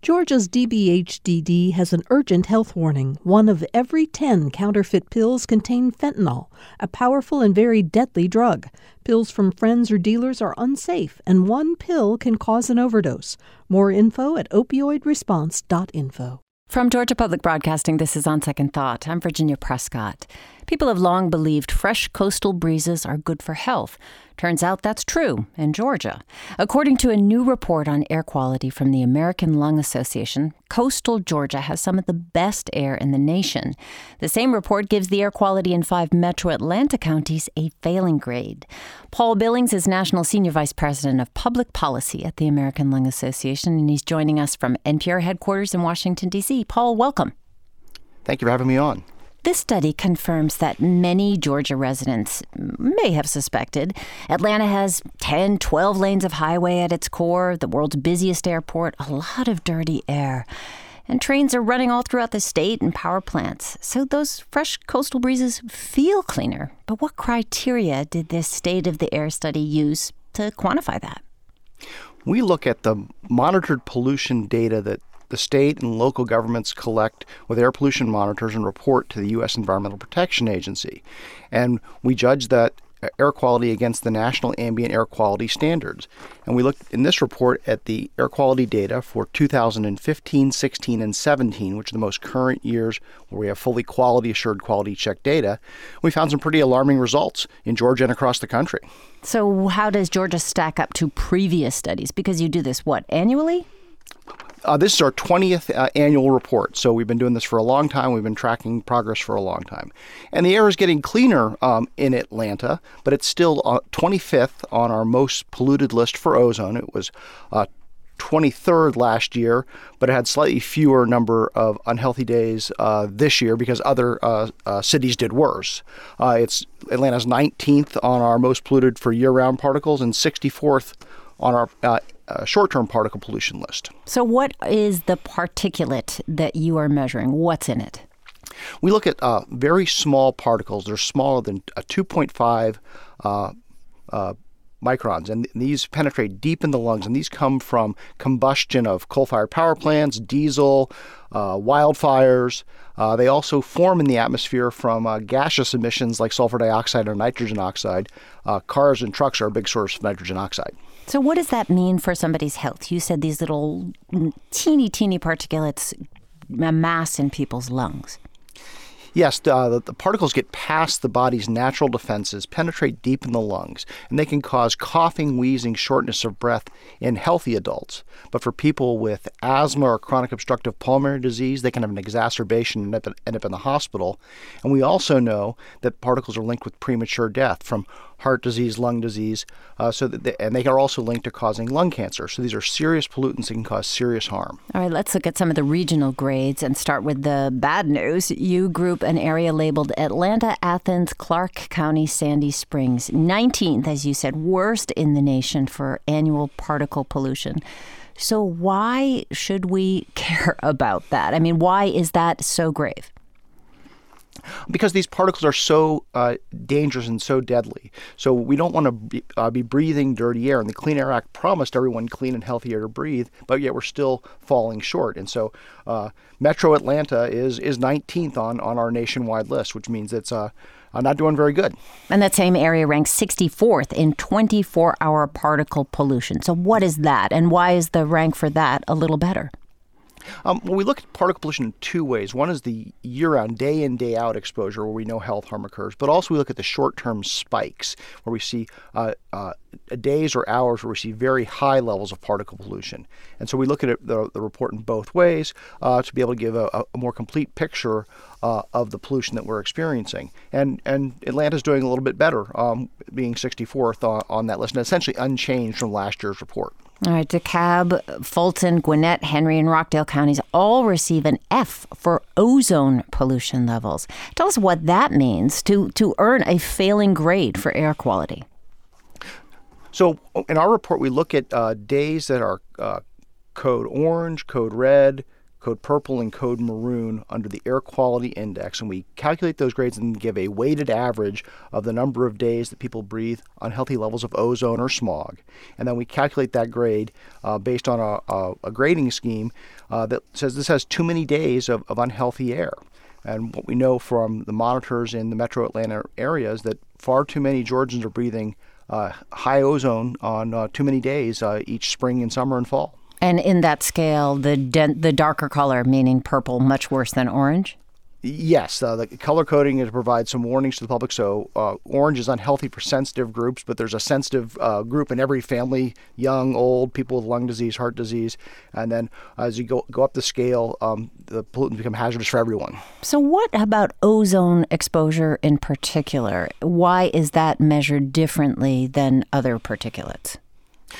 Georgia's DBHDD has an urgent health warning. 1 of every 10 counterfeit pills contain fentanyl, a powerful and very deadly drug. Pills from friends or dealers are unsafe, and 1 pill can cause an overdose. More info at opioidresponse.info. From Georgia Public Broadcasting, this is On Second Thought. I'm Virginia Prescott. People have long believed fresh coastal breezes are good for health. Turns out that's true in Georgia. According to a new report on air quality from the American Lung Association, coastal Georgia has some of the best air in the nation. The same report gives the air quality in 5 metro Atlanta counties a failing grade. Paul Billings is National Senior Vice President of Public Policy at the American Lung Association, and he's joining us from NPR headquarters in Washington, D.C. Paul, welcome. Thank you for having me on. This study confirms that many Georgia residents may have suspected. Atlanta has 10, 12 lanes of highway at its core, the world's busiest airport, a lot of dirty air. And trains are running all throughout the state and power plants. So those fresh coastal breezes feel cleaner. But what criteria did this state of the air study use to quantify that? We look at the monitored pollution data that the state and local governments collect with air pollution monitors and report to the U.S. Environmental Protection Agency. And we judge that air quality against the National Ambient Air Quality Standards. And we looked in this report at the air quality data for 2015, 16, and 17, which are the most current years where we have fully quality assured quality check data. We found some pretty alarming results in Georgia and across the country. So how does Georgia stack up to previous studies? Because you do this, what, annually? This is our 20th annual report, so we've been doing this for a long time. We've been tracking progress for a long time. And the air is getting cleaner in Atlanta, but it's still 25th on our most polluted list for ozone. It was 23rd last year, but it had slightly fewer number of unhealthy days this year because other cities did worse. It's Atlanta's 19th on our most polluted for year-round particles and 64th on our short-term particle pollution list. So what is the particulate that you are measuring? What's in it? We look at very small particles. They're smaller than 2.5 microns, and these penetrate deep in the lungs, and these come from combustion of coal-fired power plants, diesel, wildfires. They also form in the atmosphere from gaseous emissions like sulfur dioxide or nitrogen oxide. Cars and trucks are a big source of nitrogen oxide. So what does that mean for somebody's health? You said these little teeny particulates amass in people's lungs. Yes, the particles get past the body's natural defenses, penetrate deep in the lungs, and they can cause coughing, wheezing, shortness of breath in healthy adults. But for people with asthma or chronic obstructive pulmonary disease, they can have an exacerbation and end up in the hospital. And we also know that particles are linked with premature death from heart disease, lung disease, and they are also linked to causing lung cancer. So these are serious pollutants that can cause serious harm. All right, let's look at some of the regional grades and start with the bad news. You group an area labeled Atlanta, Athens, Clark County, Sandy Springs, 19th, as you said, worst in the nation for annual particle pollution. So why should we care about that? I mean, why is that so grave? Because these particles are so dangerous and so deadly. So we don't want to be breathing dirty air. And the Clean Air Act promised everyone clean and healthy air to breathe, but yet we're still falling short. And so Metro Atlanta is 19th on our nationwide list, which means it's not doing very good. And that same area ranks 64th in 24-hour particle pollution. So what is that? And why is the rank for that a little better? Well, we look at particle pollution in 2 ways. One is the year-round, day-in, day-out exposure where we know health harm occurs, but also we look at the short-term spikes where we see days or hours where we see very high levels of particle pollution. And so we look at it, the report in both ways to be able to give a more complete picture of the pollution that we're experiencing. And Atlanta's doing a little bit better, being 64th on that list, and essentially unchanged from last year's report. All right, DeKalb, Fulton, Gwinnett, Henry, and Rockdale counties all receive an F for ozone pollution levels. Tell us what that means to earn a failing grade for air quality. So in our report, we look at days that are code orange, code red, code purple and code maroon under the air quality index, and we calculate those grades and give a weighted average of the number of days that people breathe unhealthy levels of ozone or smog. And then we calculate that grade based on a grading scheme that says this has too many days of unhealthy air. And what we know from the monitors in the metro Atlanta area is that far too many Georgians are breathing high ozone on too many days each spring and summer and fall. And in that scale, the darker color, meaning purple, much worse than orange? Yes. The color coding is to provide some warnings to the public. So orange is unhealthy for sensitive groups, but there's a sensitive group in every family, young, old, people with lung disease, heart disease. And then as you go up the scale, the pollutants become hazardous for everyone. So what about ozone exposure in particular? Why is that measured differently than other particulates?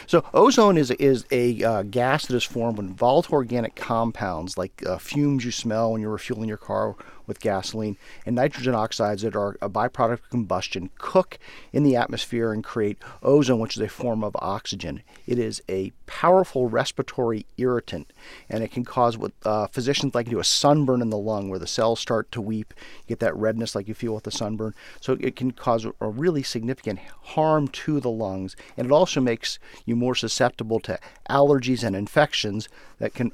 So ozone is a gas that is formed when volatile organic compounds like fumes you smell when you're refueling your car with gasoline and nitrogen oxides that are a byproduct of combustion cook in the atmosphere and create ozone, which is a form of oxygen. It is a powerful respiratory irritant, and it can cause what physicians like to do a sunburn in the lung where the cells start to weep, you get that redness like you feel with the sunburn. So it can cause a really significant harm to the lungs, and it also makes you more susceptible to allergies and infections that can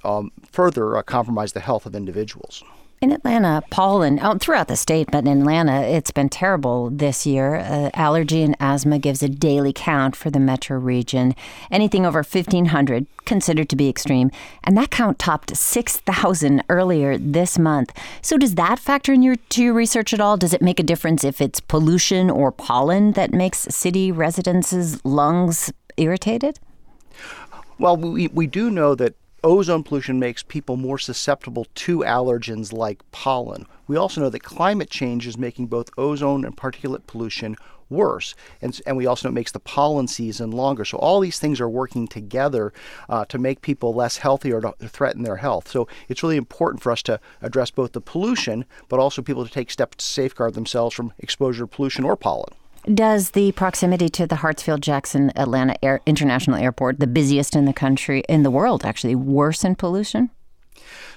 further compromise the health of individuals. In Atlanta, Paul, and throughout the state, but in Atlanta, it's been terrible this year. Allergy and asthma gives a daily count for the metro region. Anything over 1,500 considered to be extreme. And that count topped 6,000 earlier this month. So does that factor into your research at all? Does it make a difference if it's pollution or pollen that makes city residents' lungs irritated? Well, we do know that ozone pollution makes people more susceptible to allergens like pollen. We also know that climate change is making both ozone and particulate pollution worse. And we also know it makes the pollen season longer. So all these things are working together to make people less healthy or to threaten their health. So it's really important for us to address both the pollution, but also people to take steps to safeguard themselves from exposure to pollution or pollen. Does the proximity to the Hartsfield-Jackson Atlanta International Airport, the busiest in the country, in the world actually, worsen pollution?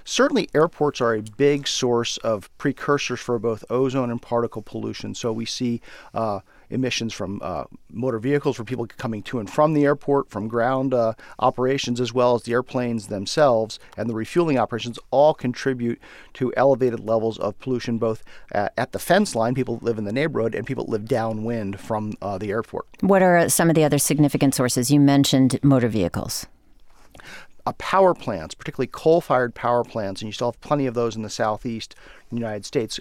Certainly, airports are a big source of precursors for both ozone and particle pollution. So we see emissions from motor vehicles for people coming to and from the airport, from ground operations, as well as the airplanes themselves and the refueling operations, all contribute to elevated levels of pollution, both at the fence line, people that live in the neighborhood, and people that live downwind from the airport. What are some of the other significant sources? You mentioned motor vehicles. Power plants, particularly coal-fired power plants, and you still have plenty of those in the southeast in the United States,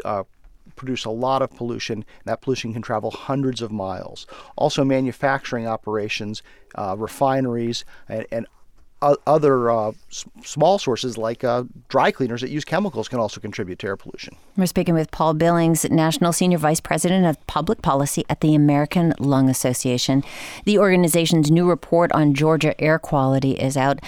produce a lot of pollution. That pollution can travel hundreds of miles. Also, manufacturing operations, refineries, and other small sources like dry cleaners that use chemicals can also contribute to air pollution. We're speaking with Paul Billings, National Senior Vice President of Public Policy at the American Lung Association. The organization's new report on Georgia air quality is out.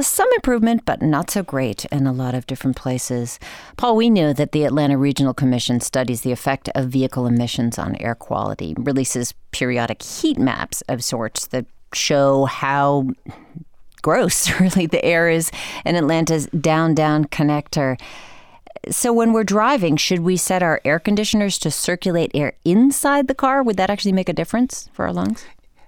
Some improvement, but not so great in a lot of different places. Paul, we know that the Atlanta Regional Commission studies the effect of vehicle emissions on air quality, releases periodic heat maps of sorts that show how gross, really, the air is in Atlanta's downtown connector. So when we're driving, should we set our air conditioners to circulate air inside the car? Would that actually make a difference for our lungs?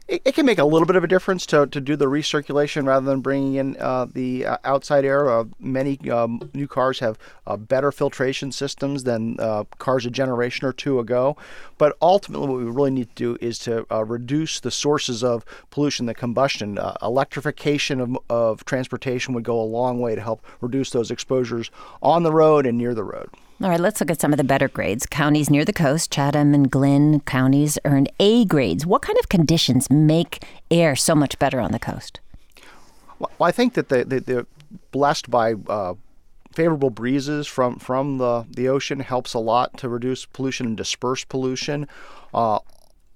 It can make a little bit of a difference to do the recirculation rather than bringing in the outside air. Many new cars have better filtration systems than cars a generation or two ago. But ultimately, what we really need to do is to reduce the sources of pollution, the combustion. Electrification of transportation would go a long way to help reduce those exposures on the road and near the road. All right, let's look at some of the better grades. Counties near the coast, Chatham and Glynn counties, earned A grades. What kind of conditions make air so much better on the coast? Well, I think that they're blessed by favorable breezes from the ocean. Helps a lot to reduce pollution and disperse pollution.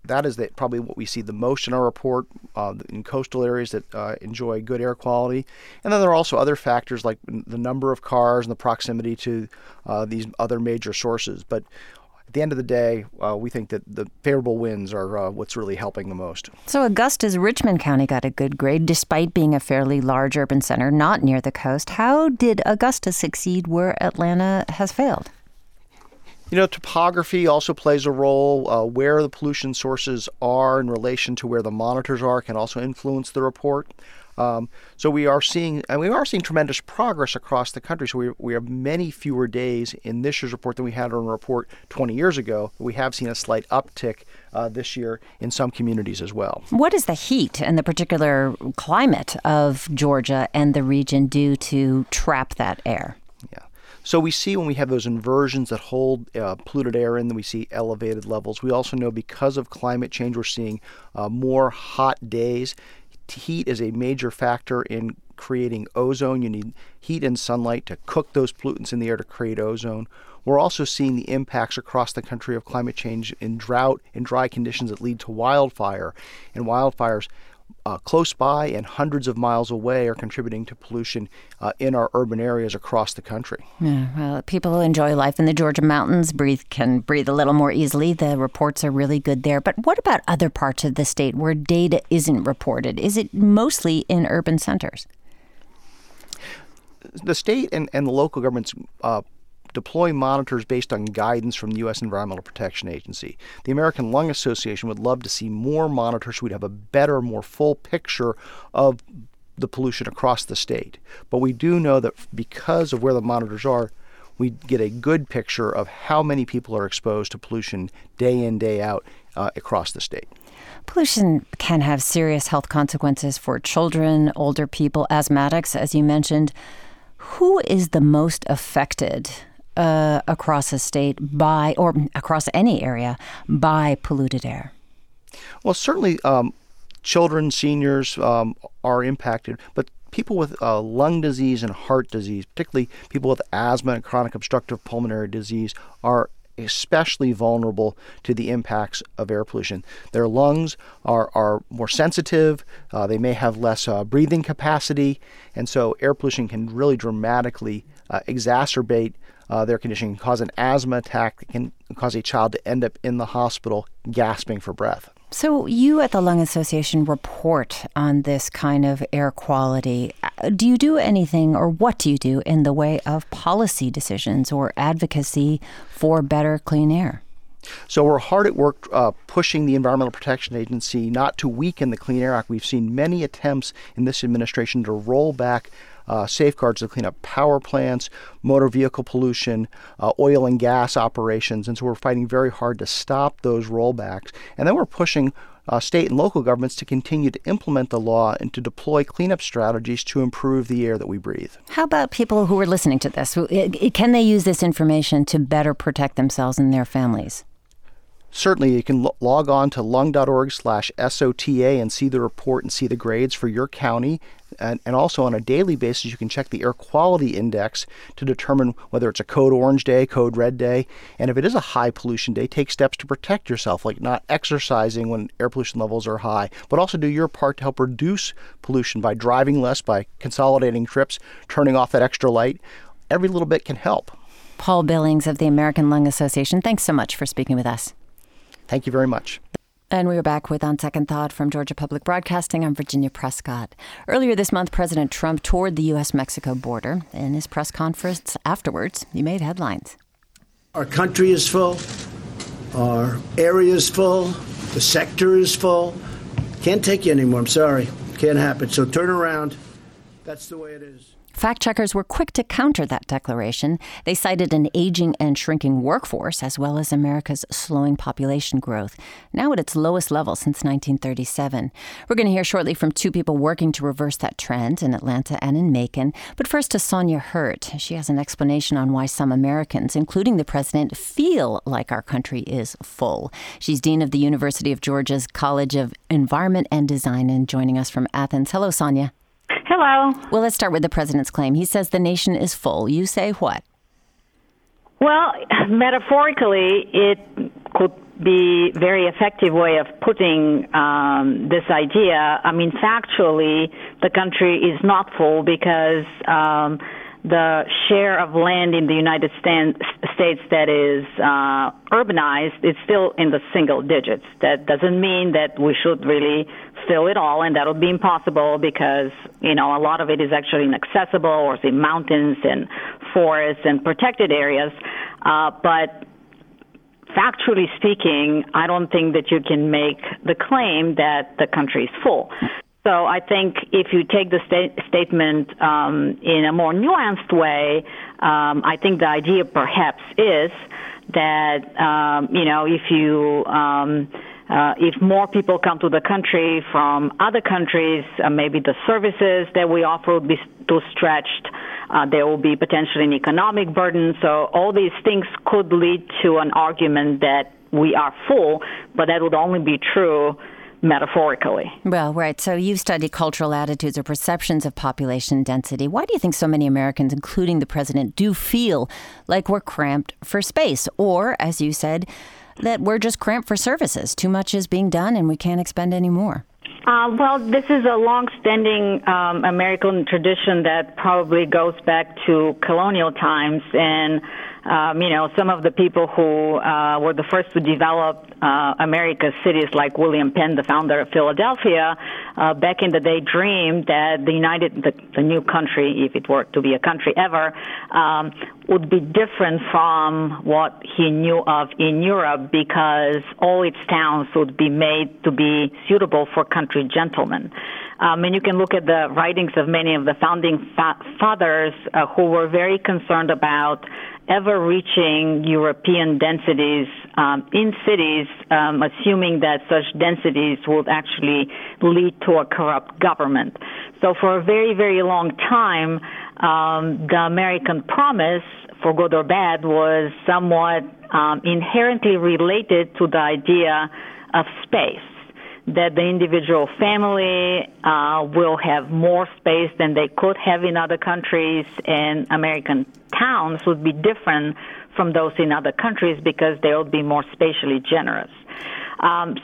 That is probably what we see the most in our report in coastal areas that enjoy good air quality. And then there are also other factors like the number of cars and the proximity to these other major sources. But at the end of the day, we think that the favorable winds are what's really helping the most. So Augusta's Richmond County got a good grade despite being a fairly large urban center, not near the coast. How did Augusta succeed where Atlanta has failed? You know, topography also plays a role. Where the pollution sources are in relation to where the monitors are can also influence the report. So we are seeing tremendous progress across the country. So we have many fewer days in this year's report than we had on a report 20 years ago. We have seen a slight uptick this year in some communities as well. What does the heat and the particular climate of Georgia and the region do to trap that air? Yeah. So we see when we have those inversions that hold polluted air in, we see elevated levels. We also know because of climate change, we're seeing more hot days. Heat is a major factor in creating ozone. You need heat and sunlight to cook those pollutants in the air to create ozone. We're also seeing the impacts across the country of climate change in drought and dry conditions that lead to wildfire. And wildfires close by and hundreds of miles away are contributing to pollution in our urban areas across the country. Yeah, well, people who enjoy life in the Georgia mountains can breathe a little more easily. The reports are really good there. But what about other parts of the state where data isn't reported? Is it mostly in urban centers? The state and the local governments deploy monitors based on guidance from the U.S. Environmental Protection Agency. The American Lung Association would love to see more monitors so we'd have a better, more full picture of the pollution across the state. But we do know that because of where the monitors are, we get a good picture of how many people are exposed to pollution day in, day out across the state. Pollution can have serious health consequences for children, older people, asthmatics, as you mentioned. Who is the most affected across a state by, or across any area, by polluted air? Well, certainly children, seniors are impacted, but people with lung disease and heart disease, particularly people with asthma and chronic obstructive pulmonary disease, are especially vulnerable to the impacts of air pollution. Their lungs are more sensitive. They may have less breathing capacity. And so air pollution can really dramatically exacerbate their condition, can cause an asthma attack, can cause a child to end up in the hospital gasping for breath. So you at the Lung Association report on this kind of air quality. Do you do anything, or what do you do in the way of policy decisions or advocacy for better clean air? So we're hard at work pushing the Environmental Protection Agency not to weaken the Clean Air Act. We've seen many attempts in this administration to roll back safeguards to clean up power plants, motor vehicle pollution, oil and gas operations. And so we're fighting very hard to stop those rollbacks. And then we're pushing state and local governments to continue to implement the law and to deploy cleanup strategies to improve the air that we breathe. How about people who are listening to this? Can they use this information to better protect themselves and their families? Certainly, you can log on to lung.org/SOTA and see the report and see the grades for your county. And also on a daily basis, you can check the air quality index to determine whether it's a code orange day, code red day. And if it is a high pollution day, take steps to protect yourself, like not exercising when air pollution levels are high, but also do your part to help reduce pollution by driving less, by consolidating trips, turning off that extra light. Every little bit can help. Paul Billings of the American Lung Association, thanks so much for speaking with us. Thank you very much. And we are back with On Second Thought from Georgia Public Broadcasting. I'm Virginia Prescott. Earlier this month, President Trump toured the U.S.-Mexico border. In his press conference afterwards, he made headlines. Our country is full. Our area is full. The sector is full. Can't take you anymore. I'm sorry. Can't happen. So turn around. That's the way it is. Fact-checkers were quick to counter that declaration. They cited an aging and shrinking workforce, as well as America's slowing population growth, now at its lowest level since 1937. We're going to hear shortly from two people working to reverse that trend in Atlanta and in Macon. But first to Sonia Hirt. She has an explanation on why some Americans, including the president, feel like our country is full. She's dean of the University of Georgia's College of Environment and Design and joining us from Athens. Hello, Sonia. Hello. Well, let's start with the president's claim. He says the nation is full. You say what? Well, metaphorically, it could be a very effective way of putting this idea. I mean, factually, the country is not full because the share of land in the United States states that is urbanized, it's still in the single digits. That doesn't mean that we should really fill it all, and that would be impossible because, you know, a lot of it is actually inaccessible or it's in mountains and forests and protected areas. But factually speaking, I don't think that you can make the claim that the country is full. So I think if you take the statement in a more nuanced way, I think the idea perhaps is that, you know, if more people come to the country from other countries, maybe the services that we offer would be too stretched. There will be potentially an economic burden. So all these things could lead to an argument that we are full, but that would only be true metaphorically. Well, right. So you've studied cultural attitudes or perceptions of population density. Why do you think so many Americans, including the president, do feel like we're cramped for space? Or, as you said, that we're just cramped for services. Too much is being done and we can't expend any more. Well, this is a long-standing American tradition that probably goes back to colonial times. And, you know, some of the people who were the first to develop America's cities, like William Penn, the founder of Philadelphia, back in the day dreamed that the new country, if it were to be a country ever, would be different from what he knew of in Europe because all its towns would be made to be suitable for country gentlemen. And you can look at the writings of many of the founding fathers who were very concerned about ever reaching European densities in cities, assuming that such densities would actually lead to a corrupt government. So for a very, very long time, the American promise, for good or bad, was somewhat inherently related to the idea of space, that the individual family will have more space than they could have in other countries, and American towns would be different from those in other countries because they would be more spatially generous.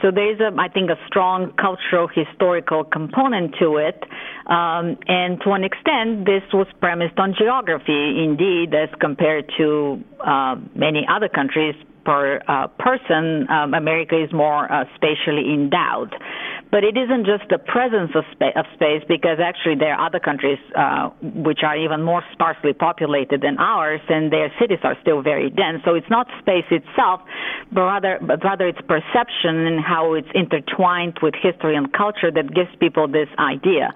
So there's, I think, a strong cultural, historical component to it. And to an extent, this was premised on geography, indeed, as compared to many other countries. Per person, America is more spatially endowed. But it isn't just the presence of space, because actually there are other countries which are even more sparsely populated than ours, and their cities are still very dense. So it's not space itself, but rather its perception and how it's intertwined with history and culture that gives people this idea.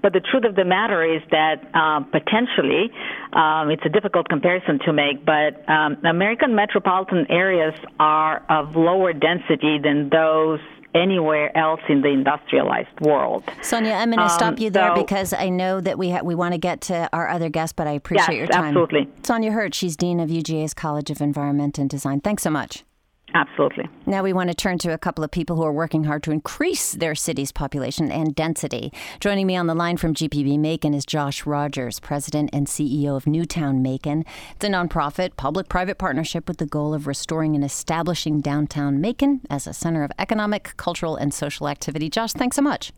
But the truth of the matter is that potentially, it's a difficult comparison to make, but American metropolitan areas are of lower density than those anywhere else in the industrialized world. Sonia, I'm going to stop you there because I know that we want to get to our other guest, but I appreciate your time. Absolutely. Sonia Hirt, she's Dean of UGA's College of Environment and Design. Thanks so much. Absolutely. Now we want to turn to a couple of people who are working hard to increase their city's population and density. Joining me on the line from GPB Macon is Josh Rogers, president and CEO of Newtown Macon. It's a nonprofit, public-private partnership with the goal of restoring and establishing downtown Macon as a center of economic, cultural, and social activity. Josh, thanks so much.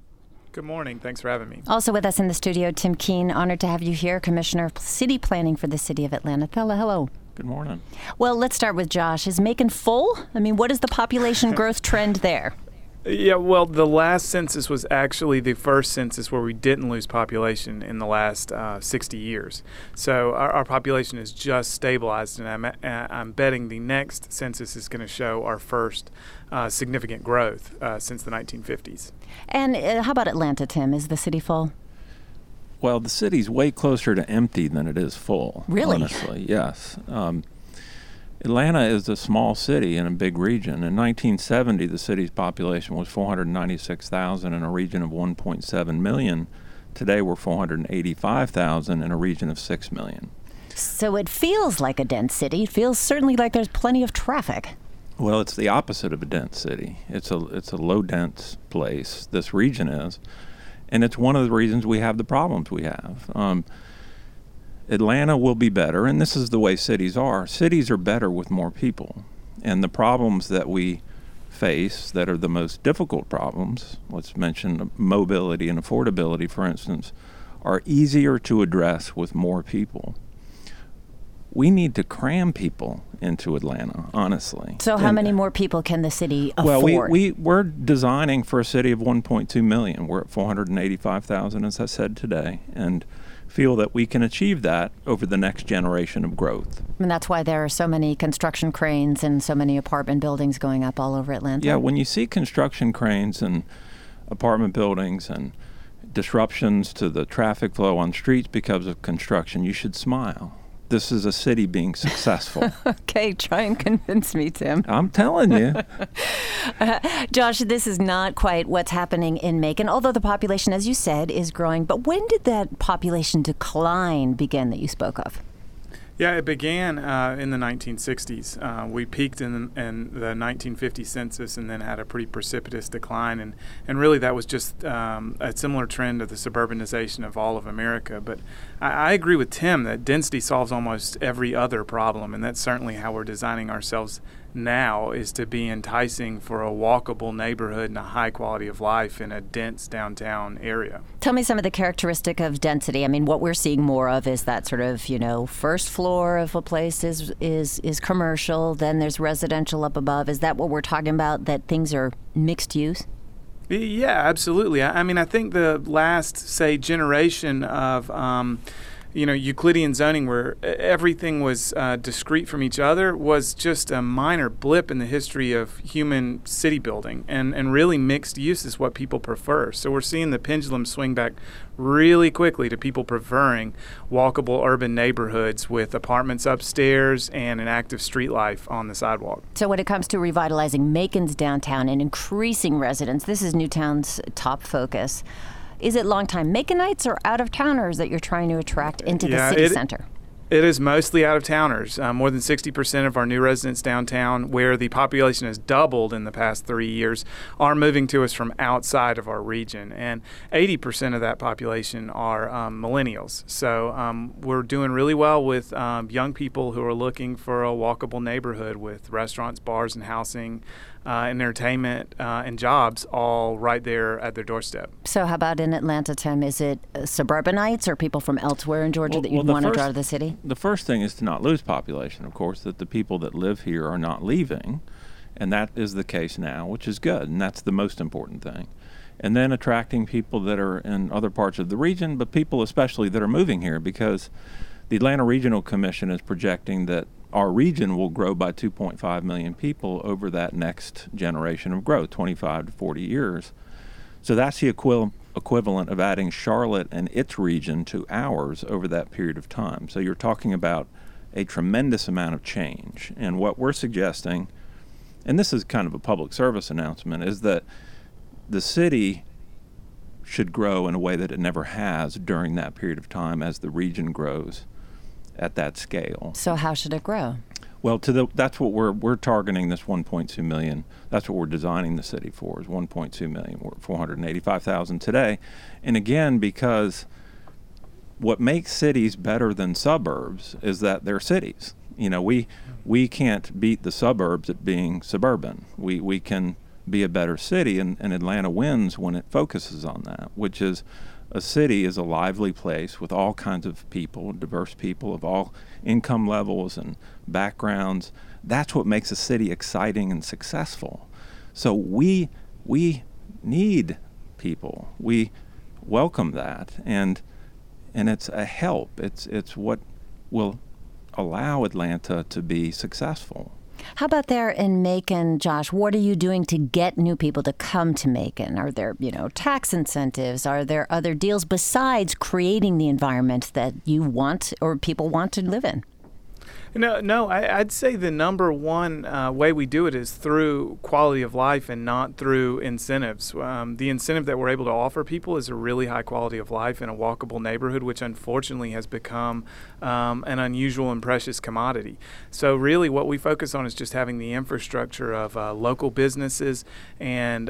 Good morning. Thanks for having me. Also with us in the studio, Tim Keane. Honored to have you here, Commissioner of City Planning for the City of Atlanta. Hello, hello. Good morning. Well, let's start with Josh. Is Macon full? I mean, what is the population growth trend there? Yeah, well, the last census was actually the first census where we didn't lose population in the last 60 years. So our population is just stabilized, and I'm betting the next census is going to show our first significant growth since the 1950s. And how about Atlanta, Tim? Is the city full? Well, the city's way closer to empty than it is full. Really? Honestly, yes. Atlanta is a small city in a big region. In 1970, the city's population was 496,000 in a region of 1.7 million. Today, we're 485,000 in a region of 6 million. So it feels like a dense city. It feels certainly like there's plenty of traffic. Well, it's the opposite of a dense city. It's a low-dense place, this region is. And it's one of the reasons we have the problems we have. Atlanta will be better, and this is the way cities are. Cities are better with more people. And the problems that we face that are the most difficult problems, let's mention mobility and affordability, for instance, are easier to address with more people. we need to cram people into Atlanta, honestly. So how many more people can the city afford? Well, we're designing for a city of 1.2 million. We're at 485,000, as I said today, and feel that we can achieve that over the next generation of growth. And that's why there are so many construction cranes and so many apartment buildings going up all over Atlanta. Yeah, when you see construction cranes and apartment buildings and disruptions to the traffic flow on streets because of construction, you should smile. This is a city being successful. Okay, try and convince me, Tim. I'm telling you. Josh, this is not quite what's happening in Macon, although the population, as you said, is growing. But when did that population decline begin that you spoke of? Yeah, it began in the 1960s. We peaked in the 1950 census and then had a pretty precipitous decline. And really that was just a similar trend of the suburbanization of all of America. But I agree with Tim that density solves almost every other problem. And that's certainly how we're designing ourselves now, is to be enticing for a walkable neighborhood and a high quality of life in a dense downtown area. Tell me some of the characteristic of density. I mean, what we're seeing more of is that sort of, you know, first floor of a place is commercial, then there's residential up above. Is that what we're talking about, that things are mixed use? Yeah, absolutely. I mean, I think the last, say, generation of Euclidean zoning, where everything was discrete from each other, was just a minor blip in the history of human city building. And really mixed use is what people prefer. So we're seeing the pendulum swing back really quickly to people preferring walkable urban neighborhoods with apartments upstairs and an active street life on the sidewalk. So when it comes to revitalizing Macon's downtown and increasing residents, this is Newtown's top focus. Is it longtime Maconites or out-of-towners that you're trying to attract into the city center? It is mostly out-of-towners. More than 60% of our new residents downtown, where the population has doubled in the past 3 years, are moving to us from outside of our region. And 80% of that population are millennials. So we're doing really well with young people who are looking for a walkable neighborhood with restaurants, bars, and housing, entertainment, and jobs all right there at their doorstep. So how about in Atlanta, Tim? Is it suburbanites or people from elsewhere in Georgia that you'd want to draw to the city? The first thing is to not lose population, of course, that the people that live here are not leaving. And that is the case now, which is good. And that's the most important thing. And then attracting people that are in other parts of the region, but people especially that are moving here, because the Atlanta Regional Commission is projecting that our region will grow by 2.5 million people over that next generation of growth, 25 to 40 years. So that's the equivalent of adding Charlotte and its region to ours over that period of time. So you're talking about a tremendous amount of change. And what we're suggesting, and this is kind of a public service announcement, is that the city should grow in a way that it never has during that period of time as the region grows at that scale. So how should it grow? Well, that's what we're targeting, this 1.2 million. That's what we're designing the city for, is 1.2 million. We're at 485,000 today. And again, because what makes cities better than suburbs is that they're cities. You know, we can't beat the suburbs at being suburban. We can be a better city, and Atlanta wins when it focuses on that, which is a city is a lively place with all kinds of people, diverse people of all income levels and backgrounds. That's what makes a city exciting and successful. So we need people. We welcome that, and it's a help. It's what will allow Atlanta to be successful. How about there in Macon, Josh? What are you doing to get new people to come to Macon? Are there, tax incentives? Are there other deals besides creating the environment that you want or people want to live in? No, I'd say the number one way we do it is through quality of life and not through incentives. The incentive that we're able to offer people is a really high quality of life in a walkable neighborhood, which unfortunately has become an unusual and precious commodity. So really what we focus on is just having the infrastructure of local businesses and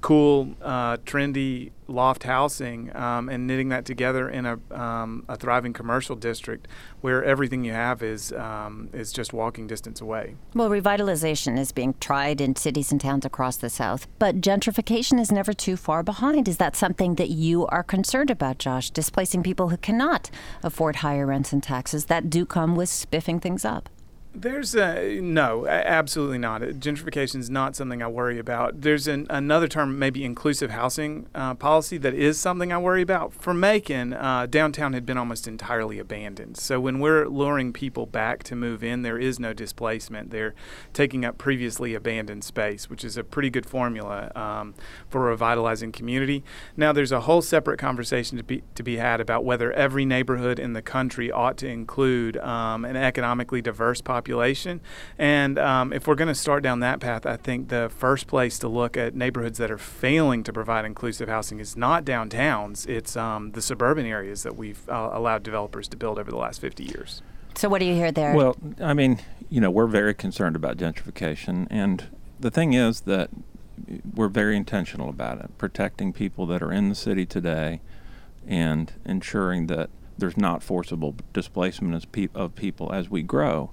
cool, trendy loft housing and knitting that together in a thriving commercial district where everything you have is just walking distance away. Well, revitalization is being tried in cities and towns across the South, but gentrification is never too far behind. Is that something that you are concerned about, Josh? Displacing people who cannot afford higher rents and taxes that do come with spiffing things up? No, absolutely not. Gentrification is not something I worry about. There's another term, maybe inclusive housing policy, that is something I worry about. For Macon, downtown had been almost entirely abandoned. So when we're luring people back to move in, there is no displacement. They're taking up previously abandoned space, which is a pretty good formula for revitalizing community. Now, there's a whole separate conversation to be had about whether every neighborhood in the country ought to include an economically diverse population. And if we're going to start down that path, I think the first place to look at neighborhoods that are failing to provide inclusive housing is not downtowns. It's the suburban areas that we've allowed developers to build over the last 50 years. So what do you hear there? Well, I mean, you know, we're very concerned about gentrification. And the thing is that we're very intentional about it, protecting people that are in the city today and ensuring that there's not forcible displacement of people as we grow.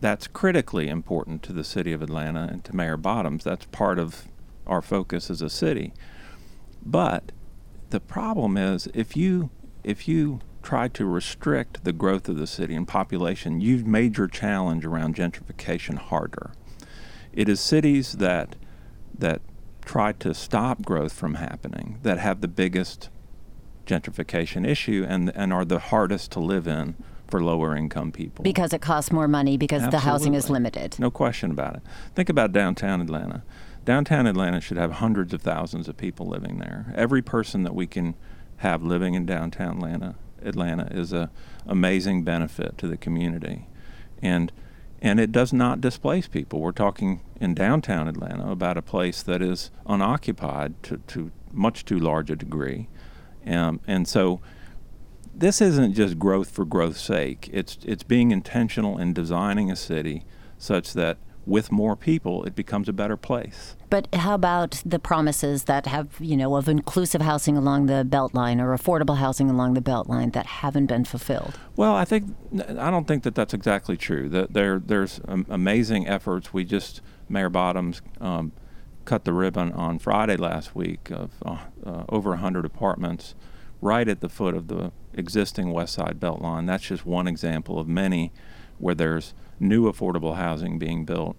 That's critically important to the city of Atlanta and to Mayor Bottoms. That's part of our focus as a city. But the problem is if you try to restrict the growth of the city and population, you've made your challenge around gentrification harder. It is cities that try to stop growth from happening that have the biggest gentrification issue and are the hardest to live in for lower income people. Because it costs more money, because Absolutely. The housing is limited. No question about it. Think about downtown Atlanta. Downtown Atlanta should have hundreds of thousands of people living there. Every person that we can have living in downtown Atlanta is an amazing benefit to the community. And it does not displace people. We're talking in downtown Atlanta about a place that is unoccupied to much too large a degree. And so this isn't just growth for growth's sake. It's being intentional in designing a city such that with more people, it becomes a better place. But how about the promises that have, you know, of inclusive housing along the Beltline or affordable housing along the Beltline that haven't been fulfilled? Well, I don't think that that's exactly true. There's amazing efforts. We just, Mayor Bottoms cut the ribbon on Friday last week of over 100 apartments right at the foot of the existing West Side Beltline. That's just one example of many where there's new affordable housing being built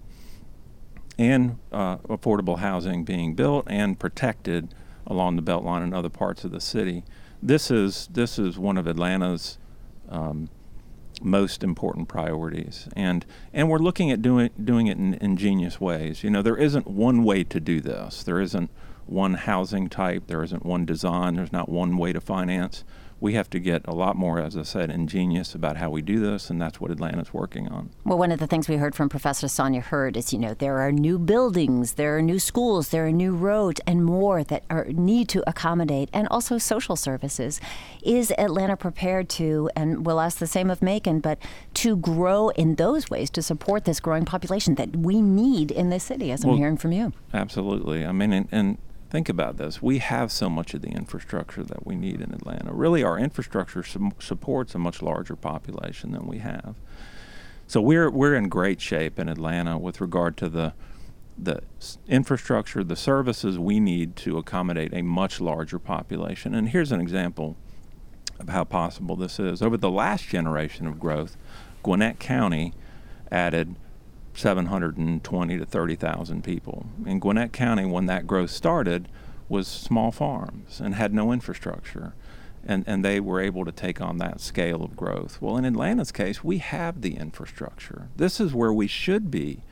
and protected along the Beltline and other parts of the city. This is one of Atlanta's most important priorities, and we're looking at doing it in ingenious ways. You know, there isn't one way to do this. There isn't one housing type. There isn't one design. There's not one way to finance. We have to get a lot more, as I said, ingenious about how we do this, and that's what Atlanta's working on. Well, one of the things we heard from Professor Sonia Hirt is, you know, there are new buildings, there are new schools, there are new roads, and more that need to accommodate, and also social services. Is Atlanta prepared to, and we'll ask the same of Macon, but to grow in those ways to support this growing population that we need in this city, as I'm hearing from you? Absolutely. I mean, and think about this. We have so much of the infrastructure that we need in Atlanta. Really, our infrastructure supports a much larger population than we have. So we're in great shape in Atlanta with regard to the infrastructure, the services we need to accommodate a much larger population. And here's an example of how possible this is. Over the last generation of growth, Gwinnett County added 720 to 30,000 people. In Gwinnett County, when that growth started, was small farms and had no infrastructure. And they were able to take on that scale of growth. Well, in Atlanta's case, we have the infrastructure. This is where we should be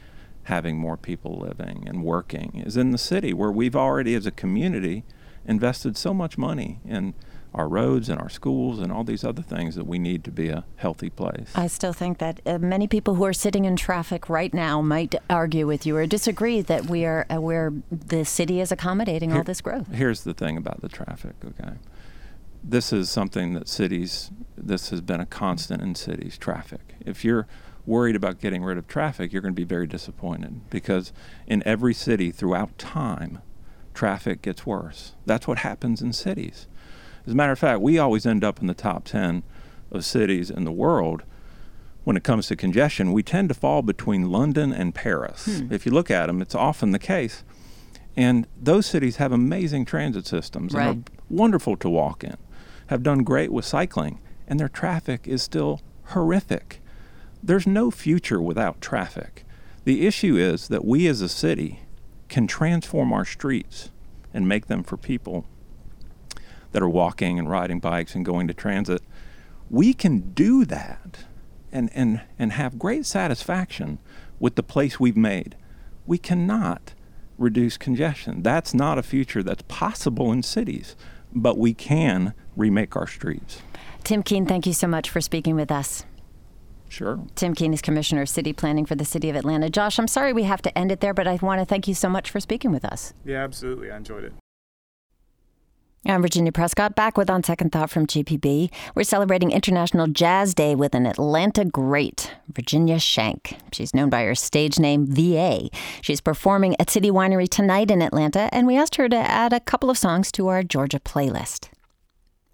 having more people living and working, is in the city, where we've already, as a community, invested so much money in our roads and our schools and all these other things that we need to be a healthy place. I still think that many people who are sitting in traffic right now might argue with you or disagree that we are where the city is accommodating all this growth. Here's the thing about the traffic, okay? This is something that this has been a constant in cities, traffic. If you're worried about getting rid of traffic, you're going to be very disappointed, because in every city throughout time, traffic gets worse. That's what happens in cities. As a matter of fact, we always end up in the top 10 of cities in the world. When it comes to congestion, we tend to fall between London and Paris. If you look at them, it's often the case. And those cities have amazing transit systems and are wonderful to walk in, have done great with cycling, and their traffic is still horrific. There's no future without traffic. The issue is that we as a city can transform our streets and make them for people that are walking and riding bikes and going to transit. We can do that and have great satisfaction with the place we've made. We cannot reduce congestion. That's not a future that's possible in cities, but we can remake our streets. Tim Keane, thank you so much for speaking with us. Sure. Tim Keane is Commissioner of City Planning for the City of Atlanta. Josh, I'm sorry we have to end it there, but I want to thank you so much for speaking with us. Yeah, absolutely. I enjoyed it. I'm Virginia Prescott, back with On Second Thought from GPB. We're celebrating International Jazz Day with an Atlanta great, Virginia Shank. She's known by her stage name, VA. She's performing at City Winery tonight in Atlanta, and we asked her to add a couple of songs to our Georgia playlist.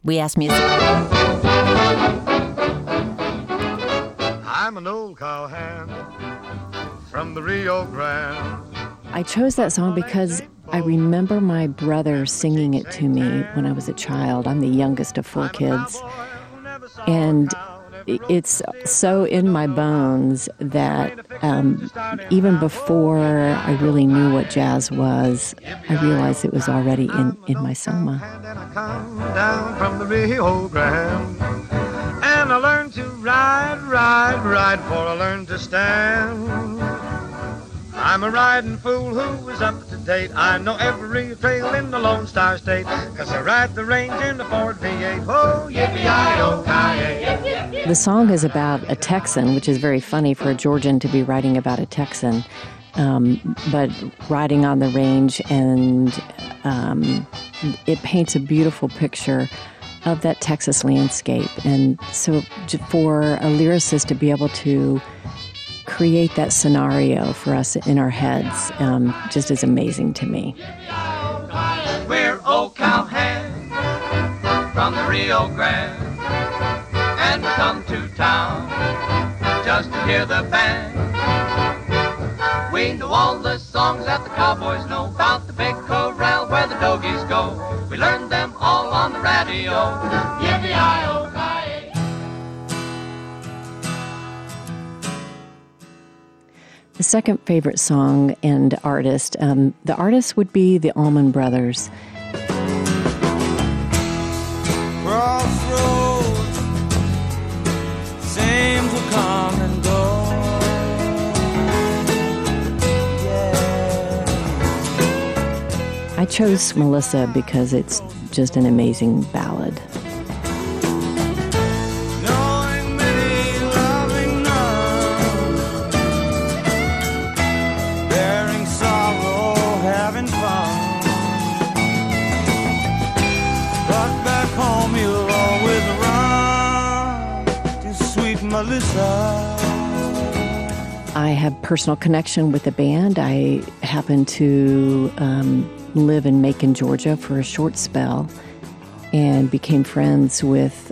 We asked music. I'm an old cowhand from the Rio Grande. I chose that song because I remember my brother singing it to me when I was a child. I'm the youngest of four kids. And it's so in my bones that even before I really knew what jazz was, I realized it was already in my soma. And I learned to ride, for I learned to stand. I'm a riding fool who is up to date. I know every trail in the Lone Star State, 'cause I ride the range in the Ford V8. Oh, yippee-yi-yo-ki-yay. The song is about a Texan, which is very funny for a Georgian to be writing about a Texan, but riding on the range, and it paints a beautiful picture of that Texas landscape. And so for a lyricist to be able to create that scenario for us in our heads just is amazing to me. We're old cowhands from the Rio Grande, and we come to town just to hear the band. We know all the songs that the cowboys know, about the big corral where the dogies go. We learned them all on the radio. Yippee-yi-yo. The second favorite song and artist, the artist would be the Allman Brothers. Crossroads, seems to come and go. Yeah. I chose Melissa because it's just an amazing ballad. I have personal connection with the band. I happened to live in Macon, Georgia for a short spell and became friends with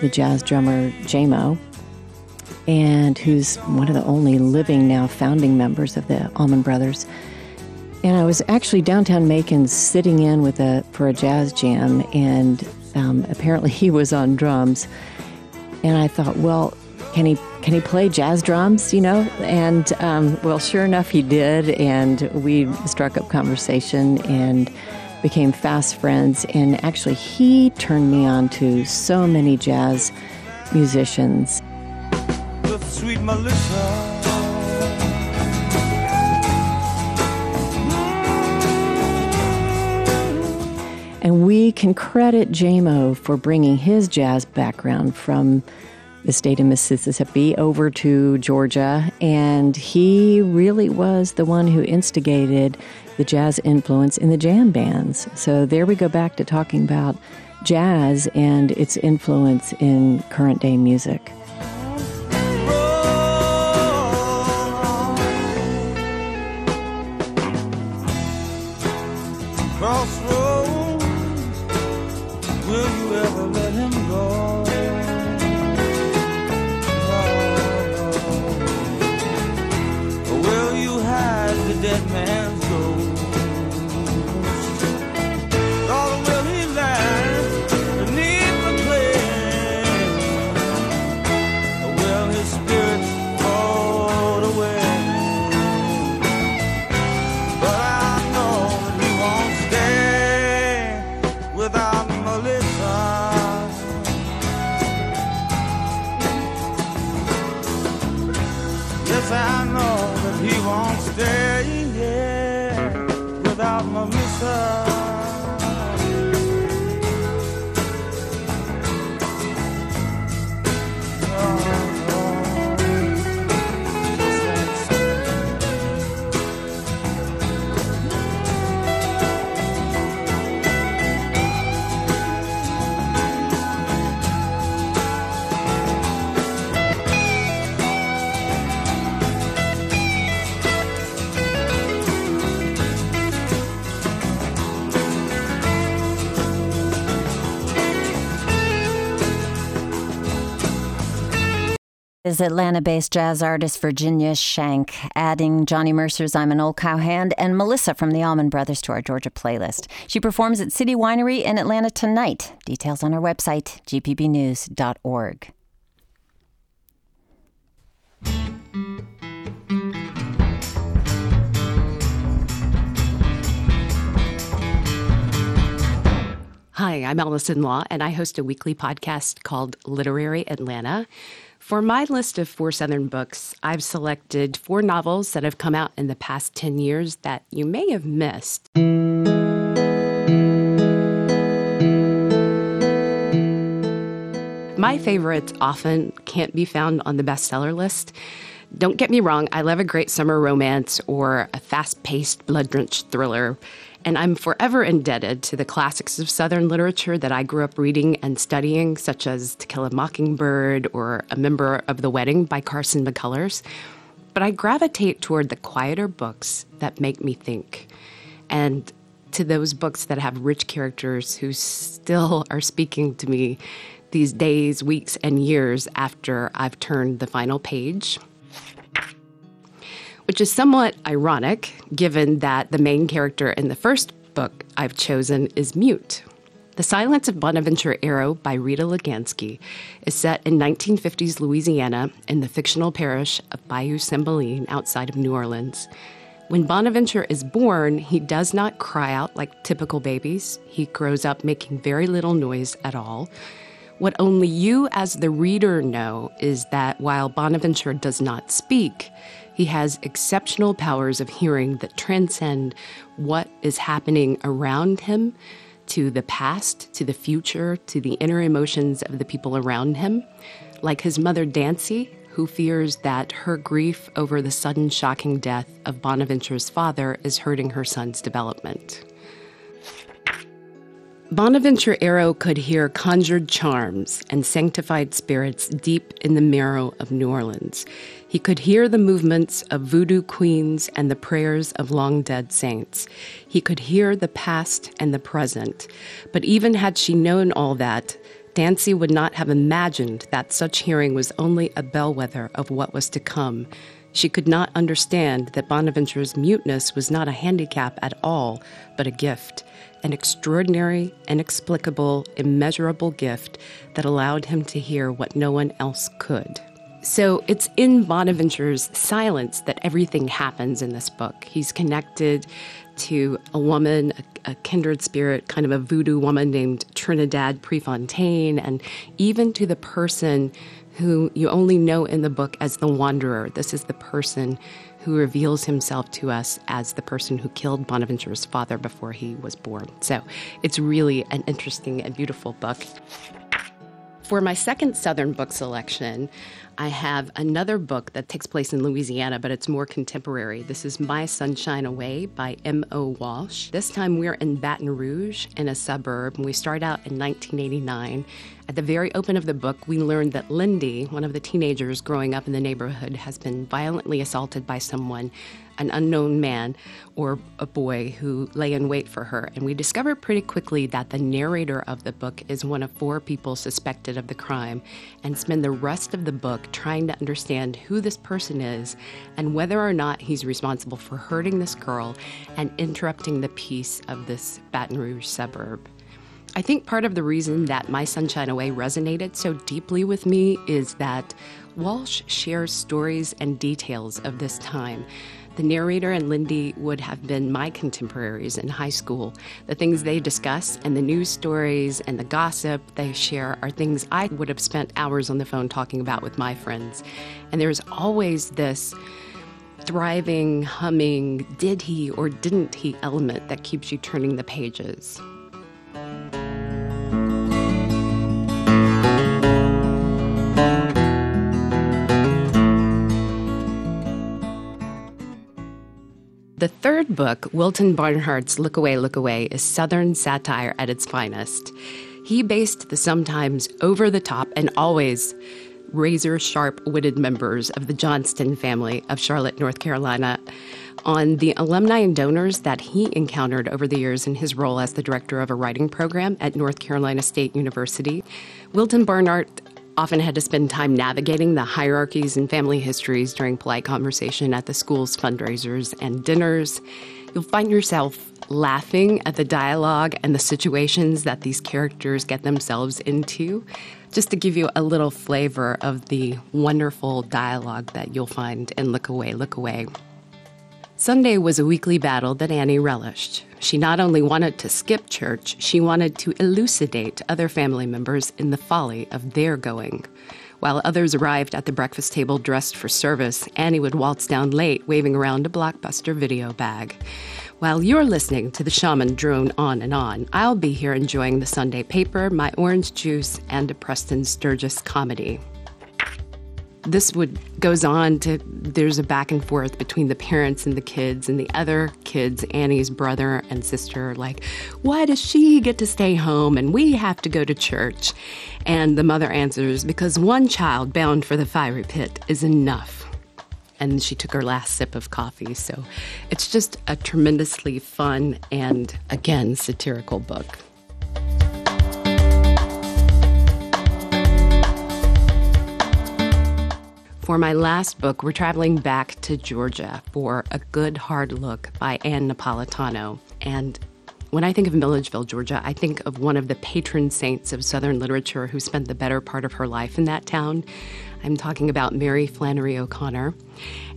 the jazz drummer Jamo, and who's one of the only living now founding members of the Allman Brothers. And I was actually downtown Macon sitting in for a jazz jam, and apparently he was on drums. And I thought, well, can he play jazz drums, you know? And, well, sure enough, he did. And we struck up conversation and became fast friends. And actually, he turned me on to so many jazz musicians. But sweet Melissa. And we can credit Jamo for bringing his jazz background from the state of Mississippi over to Georgia, and he really was the one who instigated the jazz influence in the jam bands. So there we go back to talking about jazz and its influence in current day music. Yes, I know that he won't stay here without my missing. Is Atlanta-based jazz artist Virginia Shank, adding Johnny Mercer's I'm an Old Cowhand and Melissa from the Allman Brothers to our Georgia playlist. She performs at City Winery in Atlanta tonight. Details on our website, gpbnews.org. Hi, I'm Allison Law, and I host a weekly podcast called Literary Atlanta. For my list of 4 Southern books, I've selected 4 novels that have come out in the past 10 years that you may have missed. My favorites often can't be found on the bestseller list. Don't get me wrong, I love a great summer romance or a fast-paced, blood-drenched thriller, and I'm forever indebted to the classics of Southern literature that I grew up reading and studying, such as To Kill a Mockingbird or A Member of the Wedding by Carson McCullers. But I gravitate toward the quieter books that make me think, and to those books that have rich characters who still are speaking to me these days, weeks, and years after I've turned the final page. Which is somewhat ironic, given that the main character in the first book I've chosen is mute. The Silence of Bonaventure Arrow by Rita Ligansky is set in 1950s Louisiana in the fictional parish of Bayou Cymbeline outside of New Orleans. When Bonaventure is born, he does not cry out like typical babies. He grows up making very little noise at all. What only you as the reader know is that while Bonaventure does not speak, he has exceptional powers of hearing that transcend what is happening around him to the past, to the future, to the inner emotions of the people around him, like his mother Dancy, who fears that her grief over the sudden shocking death of Bonaventure's father is hurting her son's development. Bonaventure Arrow could hear conjured charms and sanctified spirits deep in the marrow of New Orleans. He could hear the movements of voodoo queens and the prayers of long-dead saints. He could hear the past and the present. But even had she known all that, Dancy would not have imagined that such hearing was only a bellwether of what was to come. She could not understand that Bonaventure's muteness was not a handicap at all, but a gift. An extraordinary, inexplicable, immeasurable gift that allowed him to hear what no one else could. So it's in Bonaventure's silence that everything happens in this book. He's connected to a woman, a kindred spirit, kind of a voodoo woman named Trinidad Prefontaine, and even to the person who you only know in the book as the Wanderer. This is the person who reveals himself to us as the person who killed Bonaventure's father before he was born. So it's really an interesting and beautiful book. For my second Southern book selection, I have another book that takes place in Louisiana, but it's more contemporary. This is My Sunshine Away by M.O. Walsh. This time we're in Baton Rouge in a suburb, and we start out in 1989. At the very open of the book, we learn that Lindy, one of the teenagers growing up in the neighborhood, has been violently assaulted by someone, an unknown man or a boy who lay in wait for her. And we discover pretty quickly that the narrator of the book is one of 4 people suspected of the crime and spend the rest of the book trying to understand who this person is and whether or not he's responsible for hurting this girl and interrupting the peace of this Baton Rouge suburb. I think part of the reason that My Sunshine Away resonated so deeply with me is that Walsh shares stories and details of this time. The narrator and Lindy would have been my contemporaries in high school. The things they discuss and the news stories and the gossip they share are things I would have spent hours on the phone talking about with my friends. And there's always this thriving, humming, did he or didn't he element that keeps you turning the pages. The third book, Wilton Barnhart's Look Away, Look Away, is Southern satire at its finest. He based the sometimes over-the-top and always razor-sharp witted members of the Johnston family of Charlotte, North Carolina, on the alumni and donors that he encountered over the years in his role as the director of a writing program at North Carolina State University. Wilton Barnhart often had to spend time navigating the hierarchies and family histories during polite conversation at the school's fundraisers and dinners. You'll find yourself laughing at the dialogue and the situations that these characters get themselves into, just to give you a little flavor of the wonderful dialogue that you'll find in Look Away, Look Away. Sunday was a weekly battle that Annie relished. She not only wanted to skip church, she wanted to elucidate other family members in the folly of their going. While others arrived at the breakfast table dressed for service, Annie would waltz down late, waving around a Blockbuster video bag. While you're listening to the shaman drone on and on, I'll be here enjoying the Sunday paper, my orange juice, and a Preston Sturges comedy. This goes on to, there's a back and forth between the parents and the kids and the other kids, Annie's brother and sister, like, why does she get to stay home and we have to go to church? And the mother answers, because one child bound for the fiery pit is enough. And she took her last sip of coffee. So it's just a tremendously fun and, again, satirical book. For my last book, we're traveling back to Georgia for A Good Hard Look by Anne Napolitano. And when I think of Milledgeville, Georgia, I think of one of the patron saints of Southern literature who spent the better part of her life in that town. I'm talking about Mary Flannery O'Connor.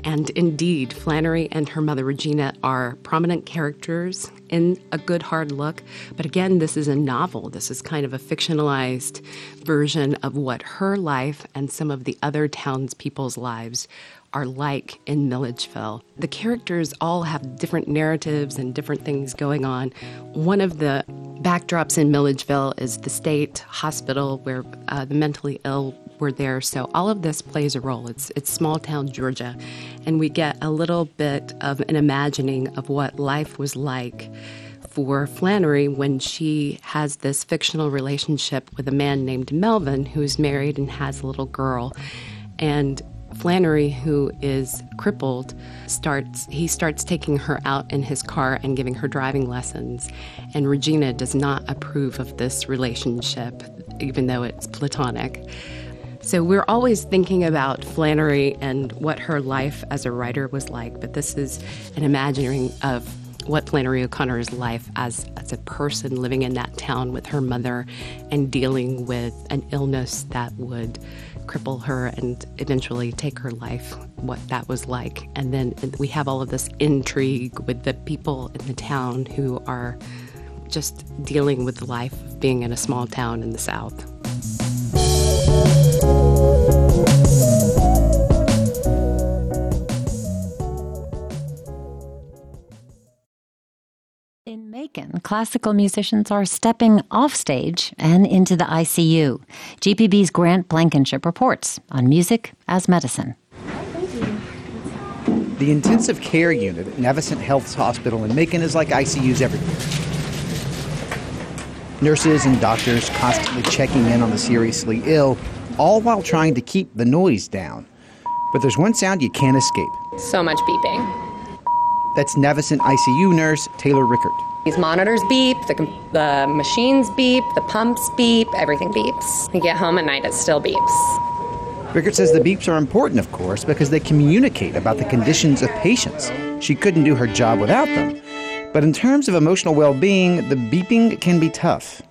And indeed, Flannery and her mother Regina are prominent characters in A Good Hard Look. But again, this is a novel. This is kind of a fictionalized version of what her life and some of the other townspeople's lives are like in Milledgeville. The characters all have different narratives and different things going on. One of the backdrops in Milledgeville is the state hospital where the mentally ill were there. So all of this plays a role. It's small town Georgia. And we get a little bit of an imagining of what life was like for Flannery when she has this fictional relationship with a man named Melvin, who's married and has a little girl. And Flannery, who is crippled, starts taking her out in his car and giving her driving lessons. And Regina does not approve of this relationship, even though it's platonic. So we're always thinking about Flannery and what her life as a writer was like, but this is an imagining of what Flannery O'Connor's life as a person living in that town with her mother and dealing with an illness that would cripple her and eventually take her life, what that was like. And then we have all of this intrigue with the people in the town who are just dealing with the life of being in a small town in the South. In Macon, classical musicians are stepping off stage and into the ICU. GPB's Grant Blankenship reports on music as medicine. The intensive care unit at Navicent Health's hospital in Macon is like ICUs everywhere. Nurses and doctors constantly checking in on the seriously ill, all while trying to keep the noise down. But there's one sound you can't escape. So much beeping. That's Navicent ICU nurse Taylor Rickard. These monitors beep, the machines beep, the pumps beep, everything beeps. You get home at night, it still beeps. Rickard says the beeps are important, of course, because they communicate about the conditions of patients. She couldn't do her job without them. But in terms of emotional well-being, the beeping can be tough.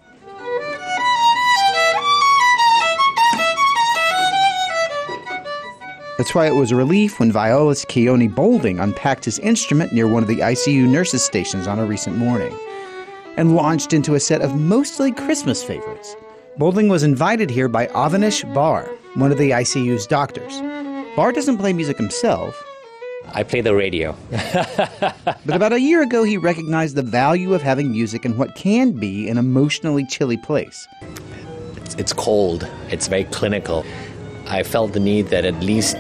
That's why it was a relief when violist Keone Bolding unpacked his instrument near one of the ICU nurses' stations on a recent morning and launched into a set of mostly Christmas favorites. Bolding was invited here by Avanish Barr, one of the ICU's doctors. Barr doesn't play music himself. I play the radio. But about a year ago, he recognized the value of having music in what can be an emotionally chilly place. It's cold. It's very clinical. I felt the need that at least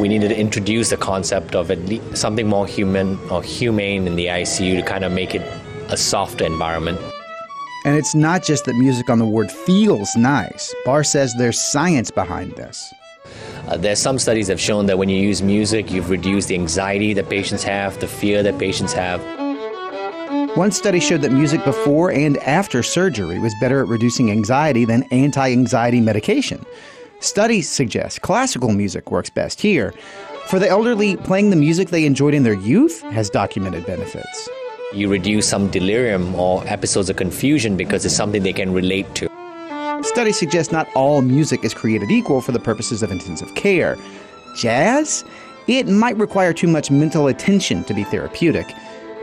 we needed to introduce the concept of at least something more human or humane in the ICU to kind of make it a softer environment. And it's not just that music on the ward feels nice. Barr says there's science behind this. There's some studies that have shown that when you use music, you've reduced the anxiety that patients have, the fear that patients have. One study showed that music before and after surgery was better at reducing anxiety than anti-anxiety medication. Studies suggest classical music works best here. For the elderly, playing the music they enjoyed in their youth has documented benefits. You reduce some delirium or episodes of confusion because it's something they can relate to. Studies suggest not all music is created equal for the purposes of intensive care. Jazz? It might require too much mental attention to be therapeutic.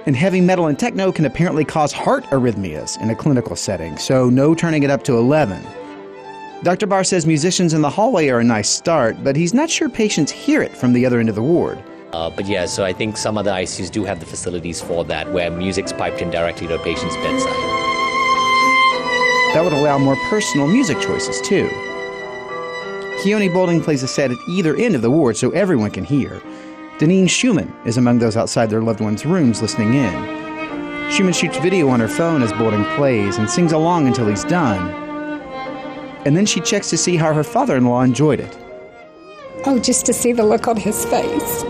And heavy metal and techno can apparently cause heart arrhythmias in a clinical setting, so no turning it up to 11. Dr. Barr says musicians in the hallway are a nice start, but he's not sure patients hear it from the other end of the ward. So I think some other ICUs do have the facilities for that, where music's piped in directly to a patient's bedside. That would allow more personal music choices, too. Keone Bolding plays a set at either end of the ward so everyone can hear. Deneen Schumann is among those outside their loved ones' rooms listening in. Schumann shoots video on her phone as Bolding plays and sings along until he's done. And then she checks to see how her father-in-law enjoyed it. Oh, just to see the look on his face.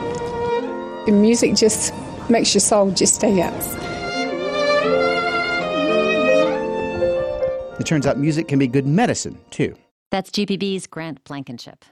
The music just makes your soul just stay up. It turns out music can be good medicine, too. That's GPB's Grant Blankenship.